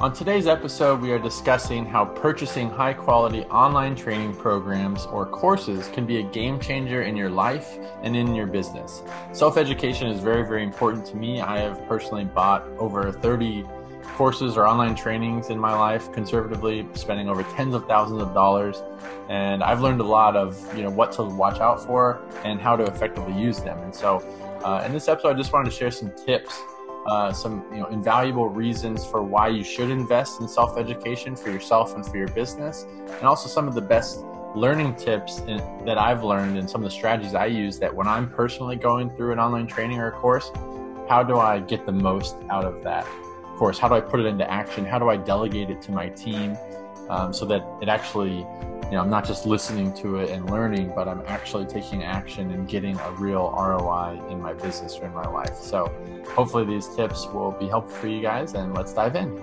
On today's episode, we are discussing how purchasing high-quality online training programs or courses can be a game changer in your life and in your business. Self-education is very, very important to me. I have personally bought over 30 courses or online trainings in my life, conservatively spending over tens of thousands of dollars, and I've learned a lot of what to watch out for and how to effectively use them. And so, in this episode, I just wanted to share some tips. Some invaluable reasons for why you should invest in self-education for yourself and for your business, and also some of the best learning tips that I've learned and some of the strategies I use that when I'm personally going through an online training or a course, how do I get the most out of that course? How do I put it into action? How do I delegate it to my team so that it actually, I'm not just listening to it and learning, but I'm actually taking action and getting a real ROI in my business or in my life. So hopefully these tips will be helpful for you guys, and let's dive in.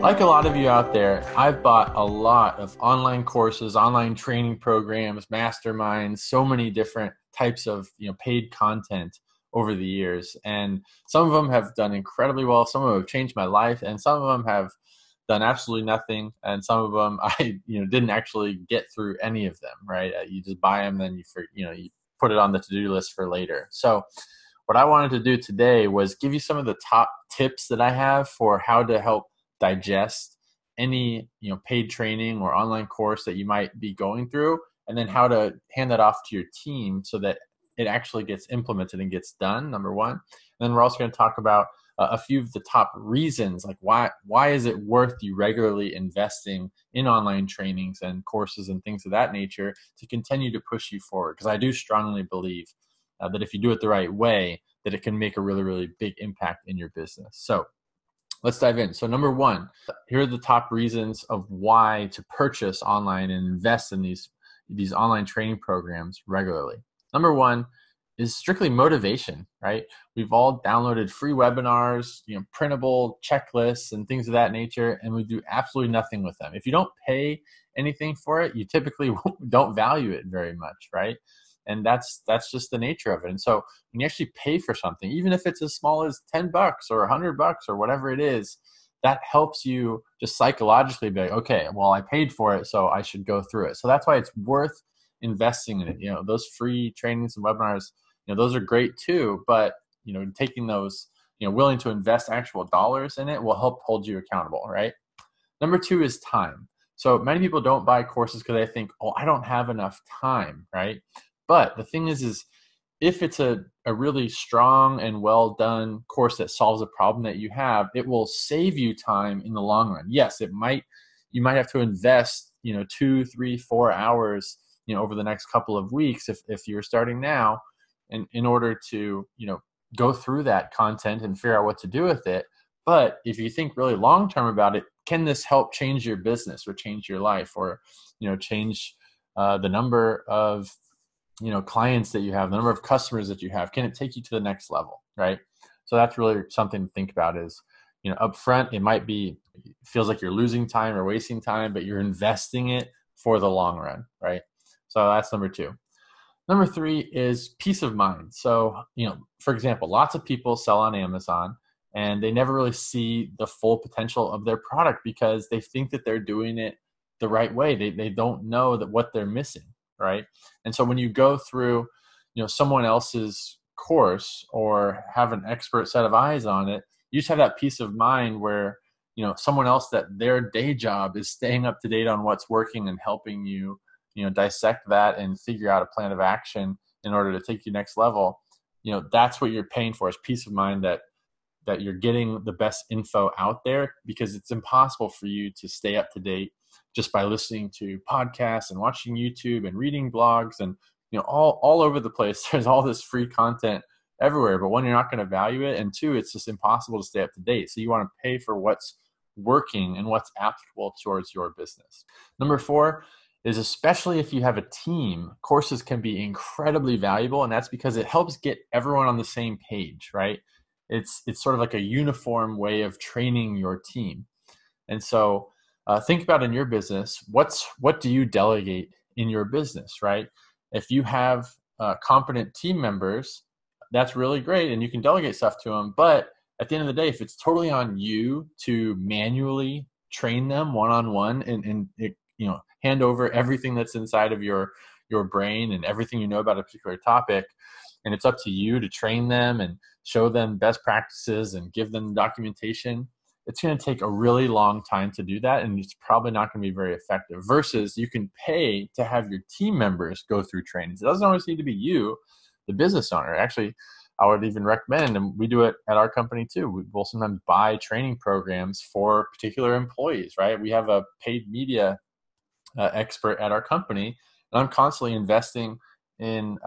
Like a lot of you out there, I've bought a lot of online courses, online training programs, masterminds, so many different types of paid content over the years. And some of them have done incredibly well. Some of them have changed my life, and some of them have done absolutely nothing, and some of them I didn't actually get through any of them, right? You just buy them, then you put it on the to-do list for later. So what I wanted to do today was give you some of the top tips that I have for how to help digest any paid training or online course that you might be going through, and then how to hand that off to your team so that it actually gets implemented and gets done, number one. And then we're also going to talk about a few of the top reasons, like why is it worth you regularly investing in online trainings and courses and things of that nature to continue to push you forward? Because I do strongly believe that if you do it the right way, that it can make a really, really big impact in your business. So let's dive in. So number one, here are the top reasons of why to purchase online and invest in these online training programs regularly. Number one is strictly motivation, right? We've all downloaded free webinars, printable checklists and things of that nature, and we do absolutely nothing with them. If you don't pay anything for it, you typically don't value it very much, right? And that's just the nature of it. And so when you actually pay for something, even if it's as small as $10 or $100 or whatever it is, that helps you just psychologically be like, okay, well, I paid for it, so I should go through it. So that's why it's worth investing in it. Those free trainings and webinars, those are great too, but taking those, willing to invest actual dollars in it will help hold you accountable, right? Number two is time. So many people don't buy courses because they think, oh, I don't have enough time, right? But the thing is if it's a really strong and well done course that solves a problem that you have, it will save you time in the long run. Yes, you might have to invest, 2, 3, 4 hours, over the next couple of weeks if you're starting now, and in order to go through that content and figure out what to do with it. But if you think really long term about it, can this help change your business or change your life, or change the number of clients that you have, the number of customers that you have? Can it take you to the next level, right? So that's really something to think about is, up front it might be, it feels like you're losing time or wasting time, but you're investing it for the long run, right? So that's number two. Number three is peace of mind. So, for example, lots of people sell on Amazon and they never really see the full potential of their product because they think that they're doing it the right way. They don't know that what they're missing, right? And so when you go through, someone else's course or have an expert set of eyes on it, you just have that peace of mind where, someone else that their day job is staying up to date on what's working and helping you dissect that and figure out a plan of action in order to take you next level. That's what you're paying for, is peace of mind that you're getting the best info out there, because it's impossible for you to stay up to date just by listening to podcasts and watching YouTube and reading blogs and all over the place. There's all this free content everywhere, but one, you're not going to value it, and two, it's just impossible to stay up to date. So you want to pay for what's working and what's applicable towards your business. Number four is, especially if you have a team, courses can be incredibly valuable, and that's because it helps get everyone on the same page, right? It's sort of like a uniform way of training your team. And so think about in your business, what do you delegate in your business, right? If you have competent team members, that's really great and you can delegate stuff to them. But at the end of the day, if it's totally on you to manually train them one-on-one and you know, hand over everything that's inside of your brain and everything you know about a particular topic, and it's up to you to train them and show them best practices and give them documentation, it's going to take a really long time to do that, and it's probably not going to be very effective. Versus you can pay to have your team members go through trainings. It doesn't always need to be you, the business owner. Actually, I would even recommend, and we do it at our company too, we'll sometimes buy training programs for particular employees, right? We have a paid media expert at our company, and I'm constantly investing in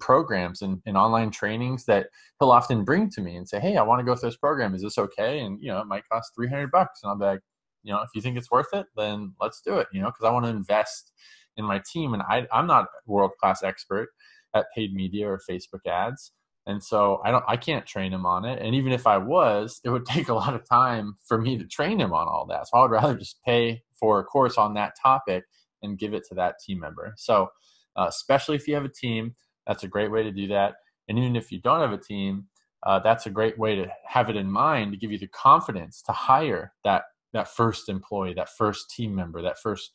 programs and in online trainings that he'll often bring to me and say, hey, I want to go through this program. Is this okay? And, you know, it might cost $300. And I'll be like, you know, if you think it's worth it, then let's do it, you know, because I want to invest in my team. And I'm not a world-class expert at paid media or Facebook ads. And so I can't train him on it. And even if I was, it would take a lot of time for me to train him on all that. So I would rather just pay for a course on that topic and give it to that team member. So especially if you have a team, that's a great way to do that. And even if you don't have a team, that's a great way to have it in mind to give you the confidence to hire that first employee, that first team member, that first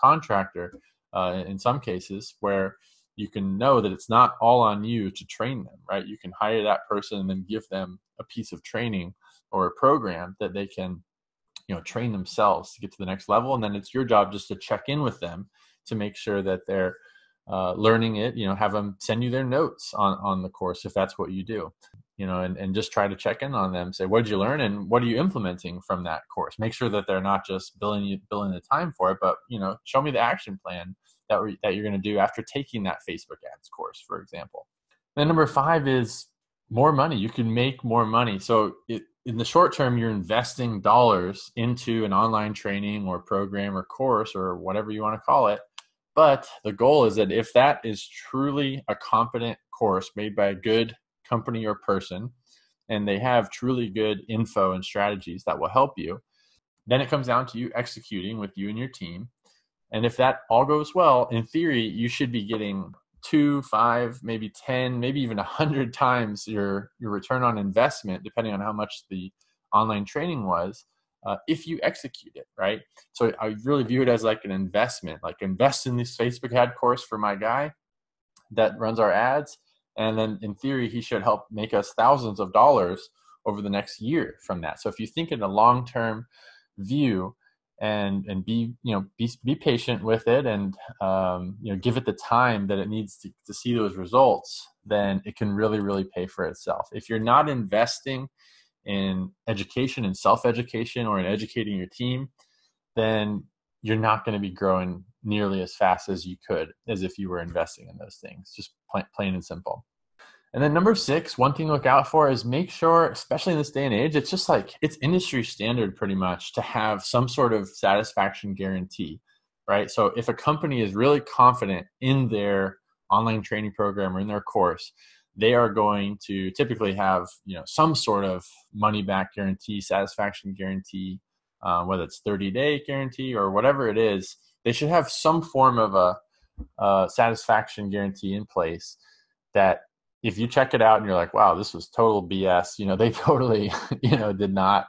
contractor in some cases, where you can know that it's not all on you to train them, right? You can hire that person and then give them a piece of training or a program that they can, you know, train themselves to get to the next level. And then it's your job just to check in with them to make sure that they're learning it, you know, have them send you their notes on the course if that's what you do, you know, and just try to check in on them, say, what did you learn and what are you implementing from that course? Make sure that they're not just billing the time for it, but, you know, show me the action plan that you're going to do after taking that Facebook ads course, for example. Then number five is more money. You can make more money. So in the short term, you're investing dollars into an online training or program or course or whatever you want to call it. But the goal is that if that is truly a competent course made by a good company or person, and they have truly good info and strategies that will help you, then it comes down to you executing with you and your team. And if that all goes well, in theory, you should be getting 2, 5, maybe 10, maybe even 100 times your return on investment, depending on how much the online training was, if you execute it, right? So I really view it as like an investment, like invest in this Facebook ad course for my guy that runs our ads. And then in theory, he should help make us thousands of dollars over the next year from that. So if you think in the long-term view, and be patient with it and, you know, give it the time that it needs to see those results, then it can really, really pay for itself. If you're not investing in education and self-education or in educating your team, then you're not going to be growing nearly as fast as you could as if you were investing in those things, just plain and simple. And then number six, one thing to look out for is make sure, especially in this day and age, it's just like it's industry standard pretty much to have some sort of satisfaction guarantee, right? So if a company is really confident in their online training program or in their course, they are going to typically have, you know, some sort of money back guarantee, satisfaction guarantee, whether it's 30-day guarantee or whatever it is, they should have some form of a satisfaction guarantee in place that if you check it out and you're like, wow, this was total BS, you know, they totally, you know, did not,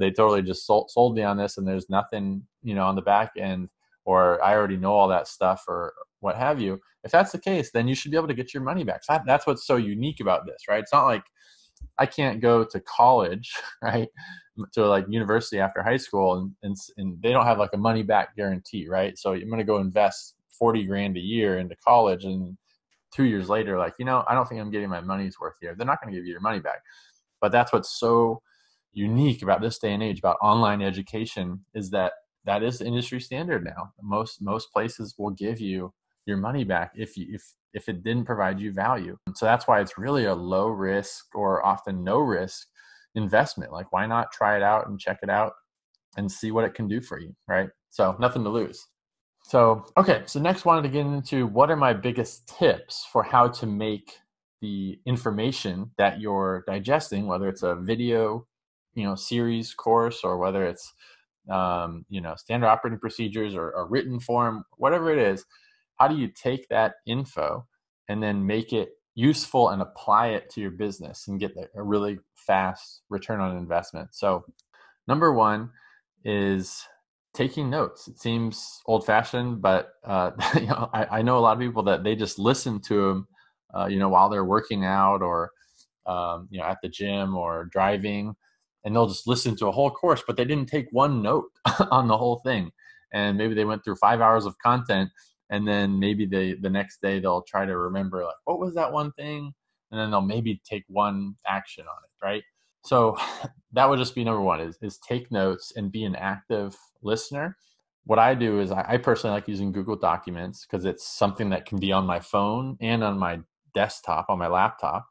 they totally just sold me on this and there's nothing, you know, on the back end, or I already know all that stuff or what have you. If that's the case, then you should be able to get your money back. So that's what's so unique about this, right? It's not like I can't go to college, right, to like university after high school and they don't have like a money back guarantee, right? So I'm going to go invest 40 grand a year into college and 2 years later, like, you know, I don't think I'm getting my money's worth here. They're not going to give you your money back. But that's what's so unique about this day and age about online education is that is the industry standard now. Most places will give you your money back if it didn't provide you value. And so that's why it's really a low risk or often no risk investment. Like, why not try it out and check it out and see what it can do for you, right? So nothing to lose. So, okay, so next wanted to get into what are my biggest tips for how to make the information that you're digesting, whether it's a video, series, course, or whether it's, standard operating procedures or a written form, whatever it is, how do you take that info and then make it useful and apply it to your business and get a really fast return on investment? So number one is taking notes. It seems old-fashioned, but I know a lot of people that they just listen to them, while they're working out or at the gym or driving, and they'll just listen to a whole course, but they didn't take one note on the whole thing. And maybe they went through 5 hours of content, and then maybe the next day they'll try to remember, like, what was that one thing? And then they'll maybe take one action on it, right? So that would just be number one, is take notes and be an active listener. What I do is I personally like using Google Documents because it's something that can be on my phone and on my desktop, on my laptop.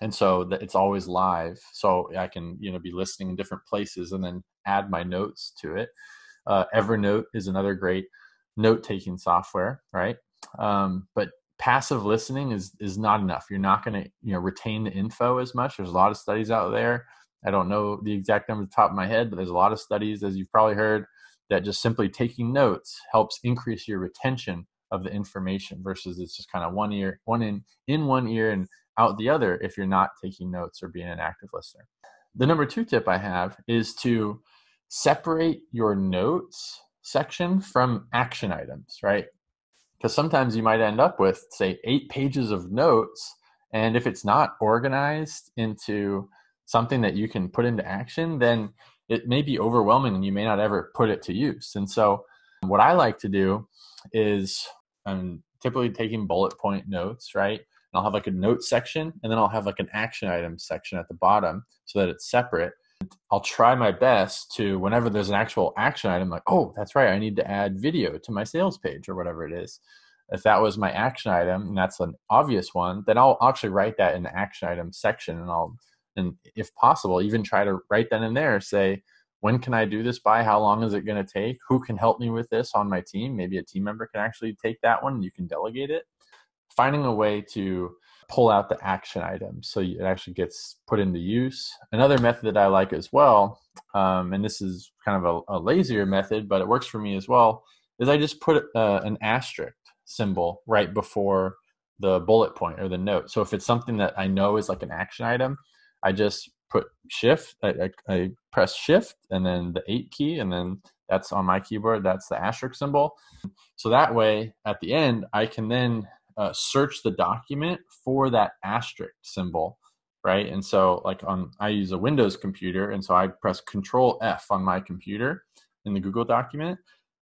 And so it's always live. So I can, be listening in different places and then add my notes to it. Evernote is another great note-taking software, right? But passive listening is not enough. You're not going to, retain the info as much. There's a lot of studies out there. I don't know the exact number off the top of my head, but there's a lot of studies, as you've probably heard, that just simply taking notes helps increase your retention of the information versus it's just kind of one in one ear and out the other if you're not taking notes or being an active listener. The number two tip I have is to separate your notes section from action items, right? Because sometimes you might end up with, say, 8 pages of notes, and if it's not organized into something that you can put into action, then it may be overwhelming and you may not ever put it to use. And so what I like to do is I'm typically taking bullet point notes, right? And I'll have like a note section, and then I'll have like an action item section at the bottom so that it's separate. I'll try my best to, whenever there's an actual action item, like, oh, that's right, I need to add video to my sales page or whatever it is. If that was my action item and that's an obvious one, then I'll actually write that in the action item section, and if possible, even try to write that in there, say, when can I do this by? How long is it going to take? Who can help me with this on my team? Maybe a team member can actually take that one and you can delegate it. Finding a way to pull out the action items so it actually gets put into use. Another method that I like as well, and this is kind of a lazier method, but it works for me as well, is I just put an asterisk symbol right before the bullet point or the note. So if it's something that I know is like an action item, I just put shift, I press shift and then the 8 key, and then that's on my keyboard, that's the asterisk symbol. So that way at the end, I can then search the document for that asterisk symbol, right? And so like I use a Windows computer, and so I press Control F on my computer in the Google document,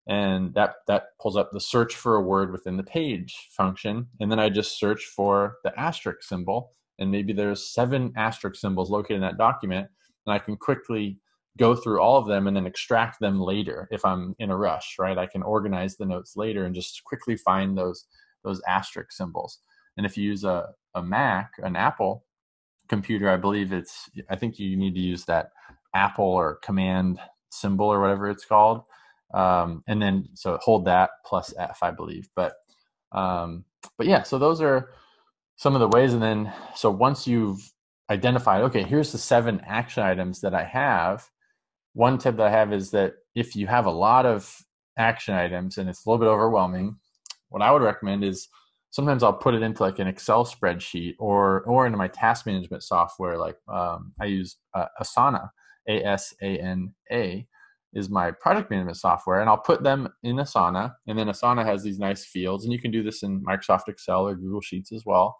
and that pulls up the search for a word within the page function. And then I just search for the asterisk symbol, and maybe there's 7 asterisk symbols located in that document, and I can quickly go through all of them and then extract them later if I'm in a rush, right? I can organize the notes later and just quickly find those asterisk symbols. And if you use a Mac, an Apple computer, I think you need to use that Apple or command symbol or whatever it's called. And then, so hold that plus F, I believe. But yeah, so those are some of the ways. And then, so once you've identified, okay, here's the 7 action items that I have. One tip that I have is that if you have a lot of action items and it's a little bit overwhelming, what I would recommend is sometimes I'll put it into like an Excel spreadsheet or into my task management software. Like I use Asana, A-S-A-N-A is my product management software, and I'll put them in Asana, and then Asana has these nice fields, and you can do this in Microsoft Excel or Google Sheets as well.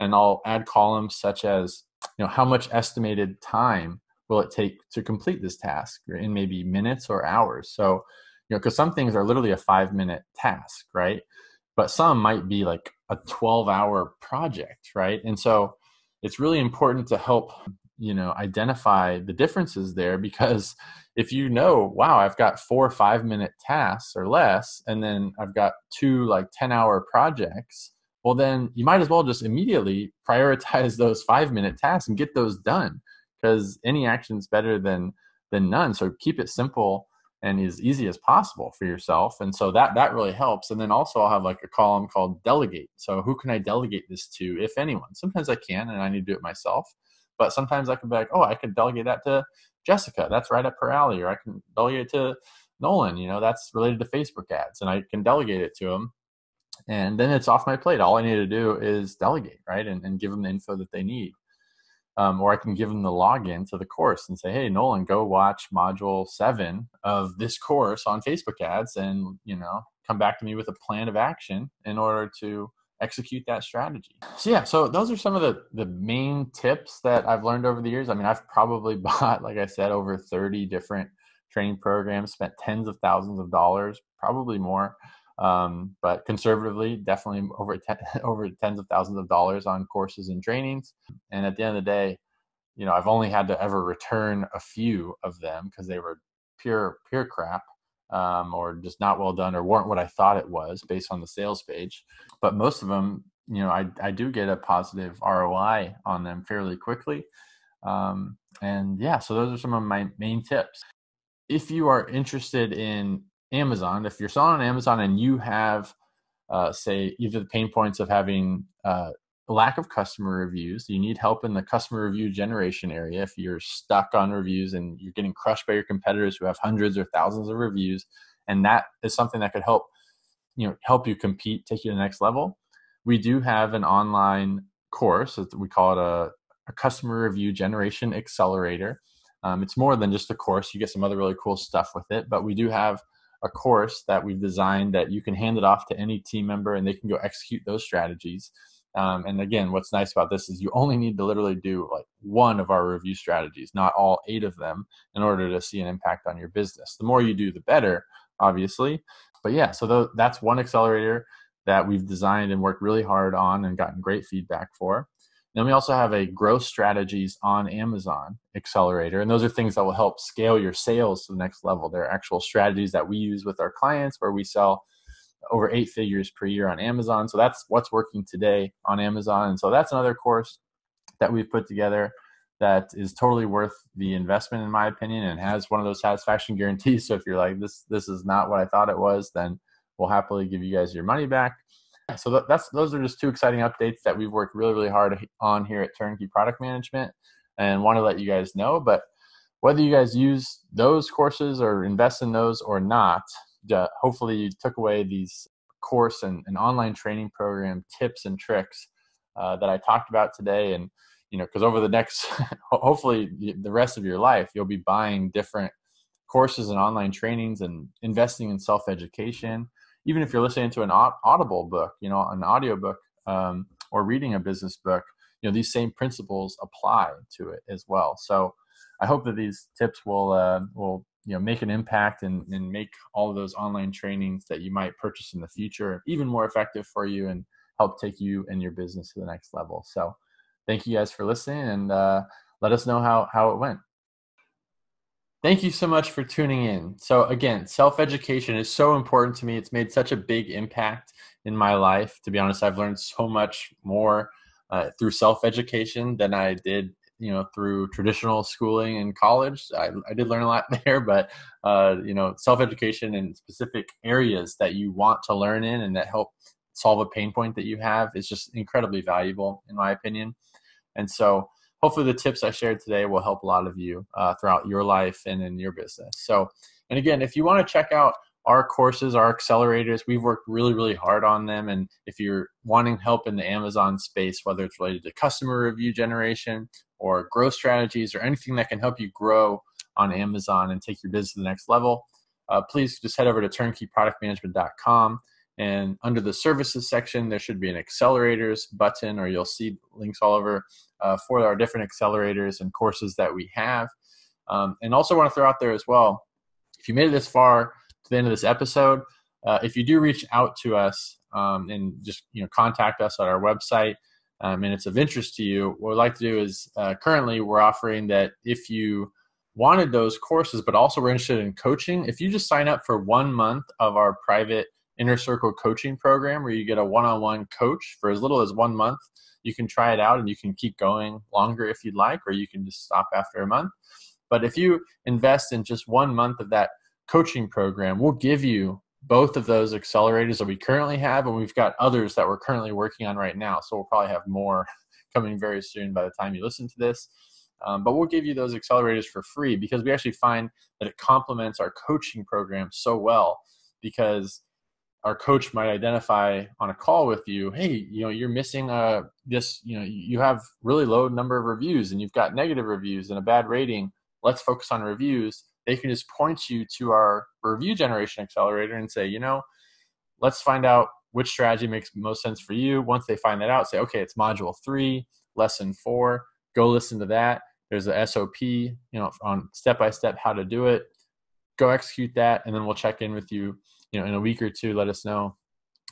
And I'll add columns such as, how much estimated time will it take to complete this task in maybe minutes or hours. So, because some things are literally a 5-minute task, right? But some might be like a 12-hour project, right? And so it's really important to help, identify the differences there, because if you know, wow, I've got 4 5-minute tasks or less, and then I've got 2 like 10-hour projects, well, then you might as well just immediately prioritize those 5-minute tasks and get those done. because any action is better than none. So keep it simple and as easy as possible for yourself. And so that really helps. And then also I'll have like a column called delegate. So who can I delegate this to, if anyone? Sometimes I can and I need to do it myself. But sometimes I can be like, oh, I could delegate that to Jessica. That's right up her alley. Or I can delegate it to Nolan. You know, that's related to Facebook ads. And I can delegate it to him. And then it's off my plate. All I need to do is delegate, right? And give them the info that they need. Or I can give them the login to the course and say, hey, Nolan, go watch module 7 of this course on Facebook ads and, you know, come back to me with a plan of action in order to execute that strategy. So yeah, so those are some of the main tips that I've learned over the years. I mean, I've probably bought, like I said, over 30 different training programs, spent tens of thousands of dollars, probably more. But conservatively, definitely over tens of thousands of dollars on courses and trainings. And at the end of the day, you know, I've only had to ever return a few of them because they were pure crap, or just not well done or weren't what I thought it was based on the sales page. But most of them, you know, I do get a positive ROI on them fairly quickly. And yeah, so those are some of my main tips. If you are interested in Amazon, if you're selling on Amazon and you have, say, either the pain points of having lack of customer reviews, you need help in the customer review generation area. If you're stuck on reviews and you're getting crushed by your competitors who have hundreds or thousands of reviews, and that is something that could help, you know, help you compete, take you to the next level. We do have an online course. We call it a Customer Review Generation Accelerator. It's more than just a course. You get some other really cool stuff with it, but we do have a course that we've designed that you can hand it off to any team member and they can go execute those strategies. And again, what's nice about this is you only need to literally do like one of our review strategies, not all 8 of them, in order to see an impact on your business. The more you do, the better, obviously. But yeah, so that's one accelerator that we've designed and worked really hard on and gotten great feedback for. Then we also have a growth strategies on Amazon accelerator. And those are things that will help scale your sales to the next level. They're actual strategies that we use with our clients where we sell over 8 figures per year on Amazon. So that's what's working today on Amazon. And so that's another course that we've put together that is totally worth the investment, in my opinion, and has one of those satisfaction guarantees. So if you're like, this is not what I thought it was, then we'll happily give you guys your money back. So those are just 2 exciting updates that we've worked really, really hard on here at Turnkey Product Management and want to let you guys know. But whether you guys use those courses or invest in those or not, hopefully you took away these course and online training program tips and tricks that I talked about today. And, you know, because over the next, hopefully the rest of your life, you'll be buying different courses and online trainings and investing in self-education. Even if you're listening to an audible book, you know, an audiobook, or reading a business book, you know, these same principles apply to it as well. So I hope that these tips will, you know, make an impact and make all of those online trainings that you might purchase in the future even more effective for you and help take you and your business to the next level. So thank you guys for listening, and let us know how it went. Thank you so much for tuning in. So again, self-education is so important to me. It's made such a big impact in my life. To be honest, I've learned so much more through self-education than I did, you know, through traditional schooling and college. I did learn a lot there, but, you know, self-education in specific areas that you want to learn in and that help solve a pain point that you have is just incredibly valuable, in my opinion. And so hopefully the tips I shared today will help a lot of you throughout your life and in your business. So, and again, if you want to check out our courses, our accelerators, we've worked really, really hard on them. And if you're wanting help in the Amazon space, whether it's related to customer review generation or growth strategies or anything that can help you grow on Amazon and take your business to the next level, please just head over to turnkeyproductmanagement.com. And under the services section, there should be an accelerators button, or you'll see links all over for our different accelerators and courses that we have. And also want to throw out there as well, if you made it this far to the end of this episode, if you do reach out to us and just, you know, contact us at our website and it's of interest to you, what we'd like to do is currently we're offering that if you wanted those courses, but also were interested in coaching, if you just sign up for 1 month of our private Inner Circle Coaching Program, where you get a one-on-one coach for as little as 1 month. You can try it out and you can keep going longer if you'd like, or you can just stop after a month. But if you invest in just 1 month of that coaching program, we'll give you both of those accelerators that we currently have, and we've got others that we're currently working on right now. So we'll probably have more coming very soon by the time you listen to this. But we'll give you those accelerators for free, because we actually find that it complements our coaching program so well, because our coach might identify on a call with you, hey, you're missing this, you have really low number of reviews and you've got negative reviews and a bad rating. Let's focus on reviews. They can just point you to our Review Generation Accelerator and say, let's find out which strategy makes most sense for you. Once they find that out, say, okay, it's module 3, lesson 4. Go listen to that. There's a SOP, on step-by-step how to do it. Go execute that, and then we'll check in with you, in a week or two. Let us know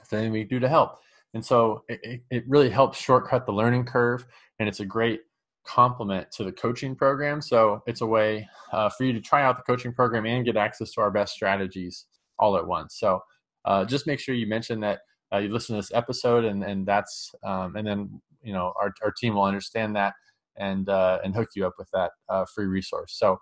if there's anything we can do to help. And so it really helps shortcut the learning curve, and it's a great complement to the coaching program. So it's a way for you to try out the coaching program and get access to our best strategies all at once. So just make sure you mention that you listen to this episode, and that's and then our team will understand that and hook you up with that free resource. So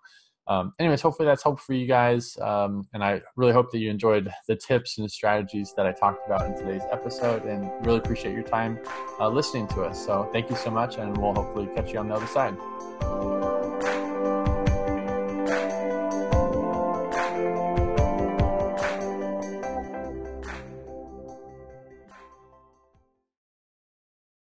anyways, hopefully that's helpful for you guys, and I really hope that you enjoyed the tips and the strategies that I talked about in today's episode, and really appreciate your time listening to us. So thank you so much, and we'll hopefully catch you on the other side.